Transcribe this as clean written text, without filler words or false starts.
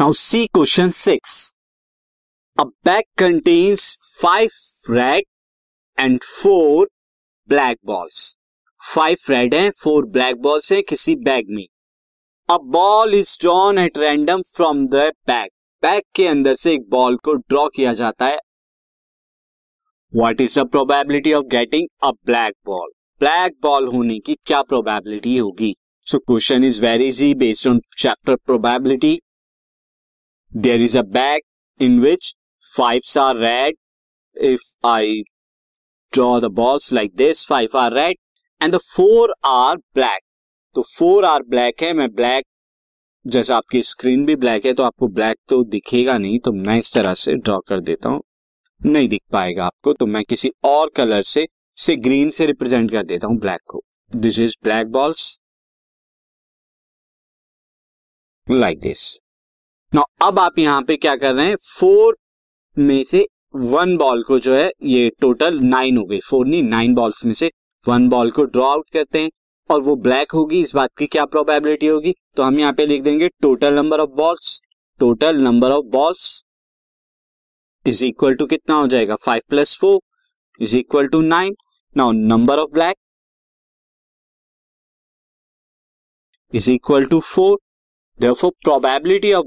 Now see question 6. A bag contains 5 red and 4 black balls. 5 red हैं, 4 black balls हैं किसी bag में. A ball is drawn at random from the bag. Bag के अंदर से एक बॉल को ड्रॉ किया जाता है. What is the probability of getting a black ball? Black ball होने की क्या प्रोबेबिलिटी होगी? So question is very easy based on chapter probability. There is a bag in which 5s are red. If I draw the balls like this, 5 are red and the 4 are black. तो 4 are black है. मैं black, जैसा आपकी screen भी black है तो आपको black तो दिखेगा नहीं, तो मैं इस तरह से ड्रॉ कर देता हूँ. नहीं दिख पाएगा आपको तो मैं किसी और कलर से ग्रीन से रिप्रेजेंट कर देता हूँ black को. This is black balls like this. Now, अब आप यहां पे क्या कर रहे हैं, 4 में से 1 बॉल को जो है ये टोटल 9 हो गई, 4 नहीं 9 बॉल्स में से 1 बॉल को ड्रॉ आउट करते हैं और वो ब्लैक होगी. इस बात की क्या प्रोबेबिलिटी होगी? तो हम यहां पे लिख देंगे total number of balls. Total number of balls is equal to कितना हो जाएगा, 5 + 4 is equal to 9. Now number of black is equal to 4. Therefore, probability of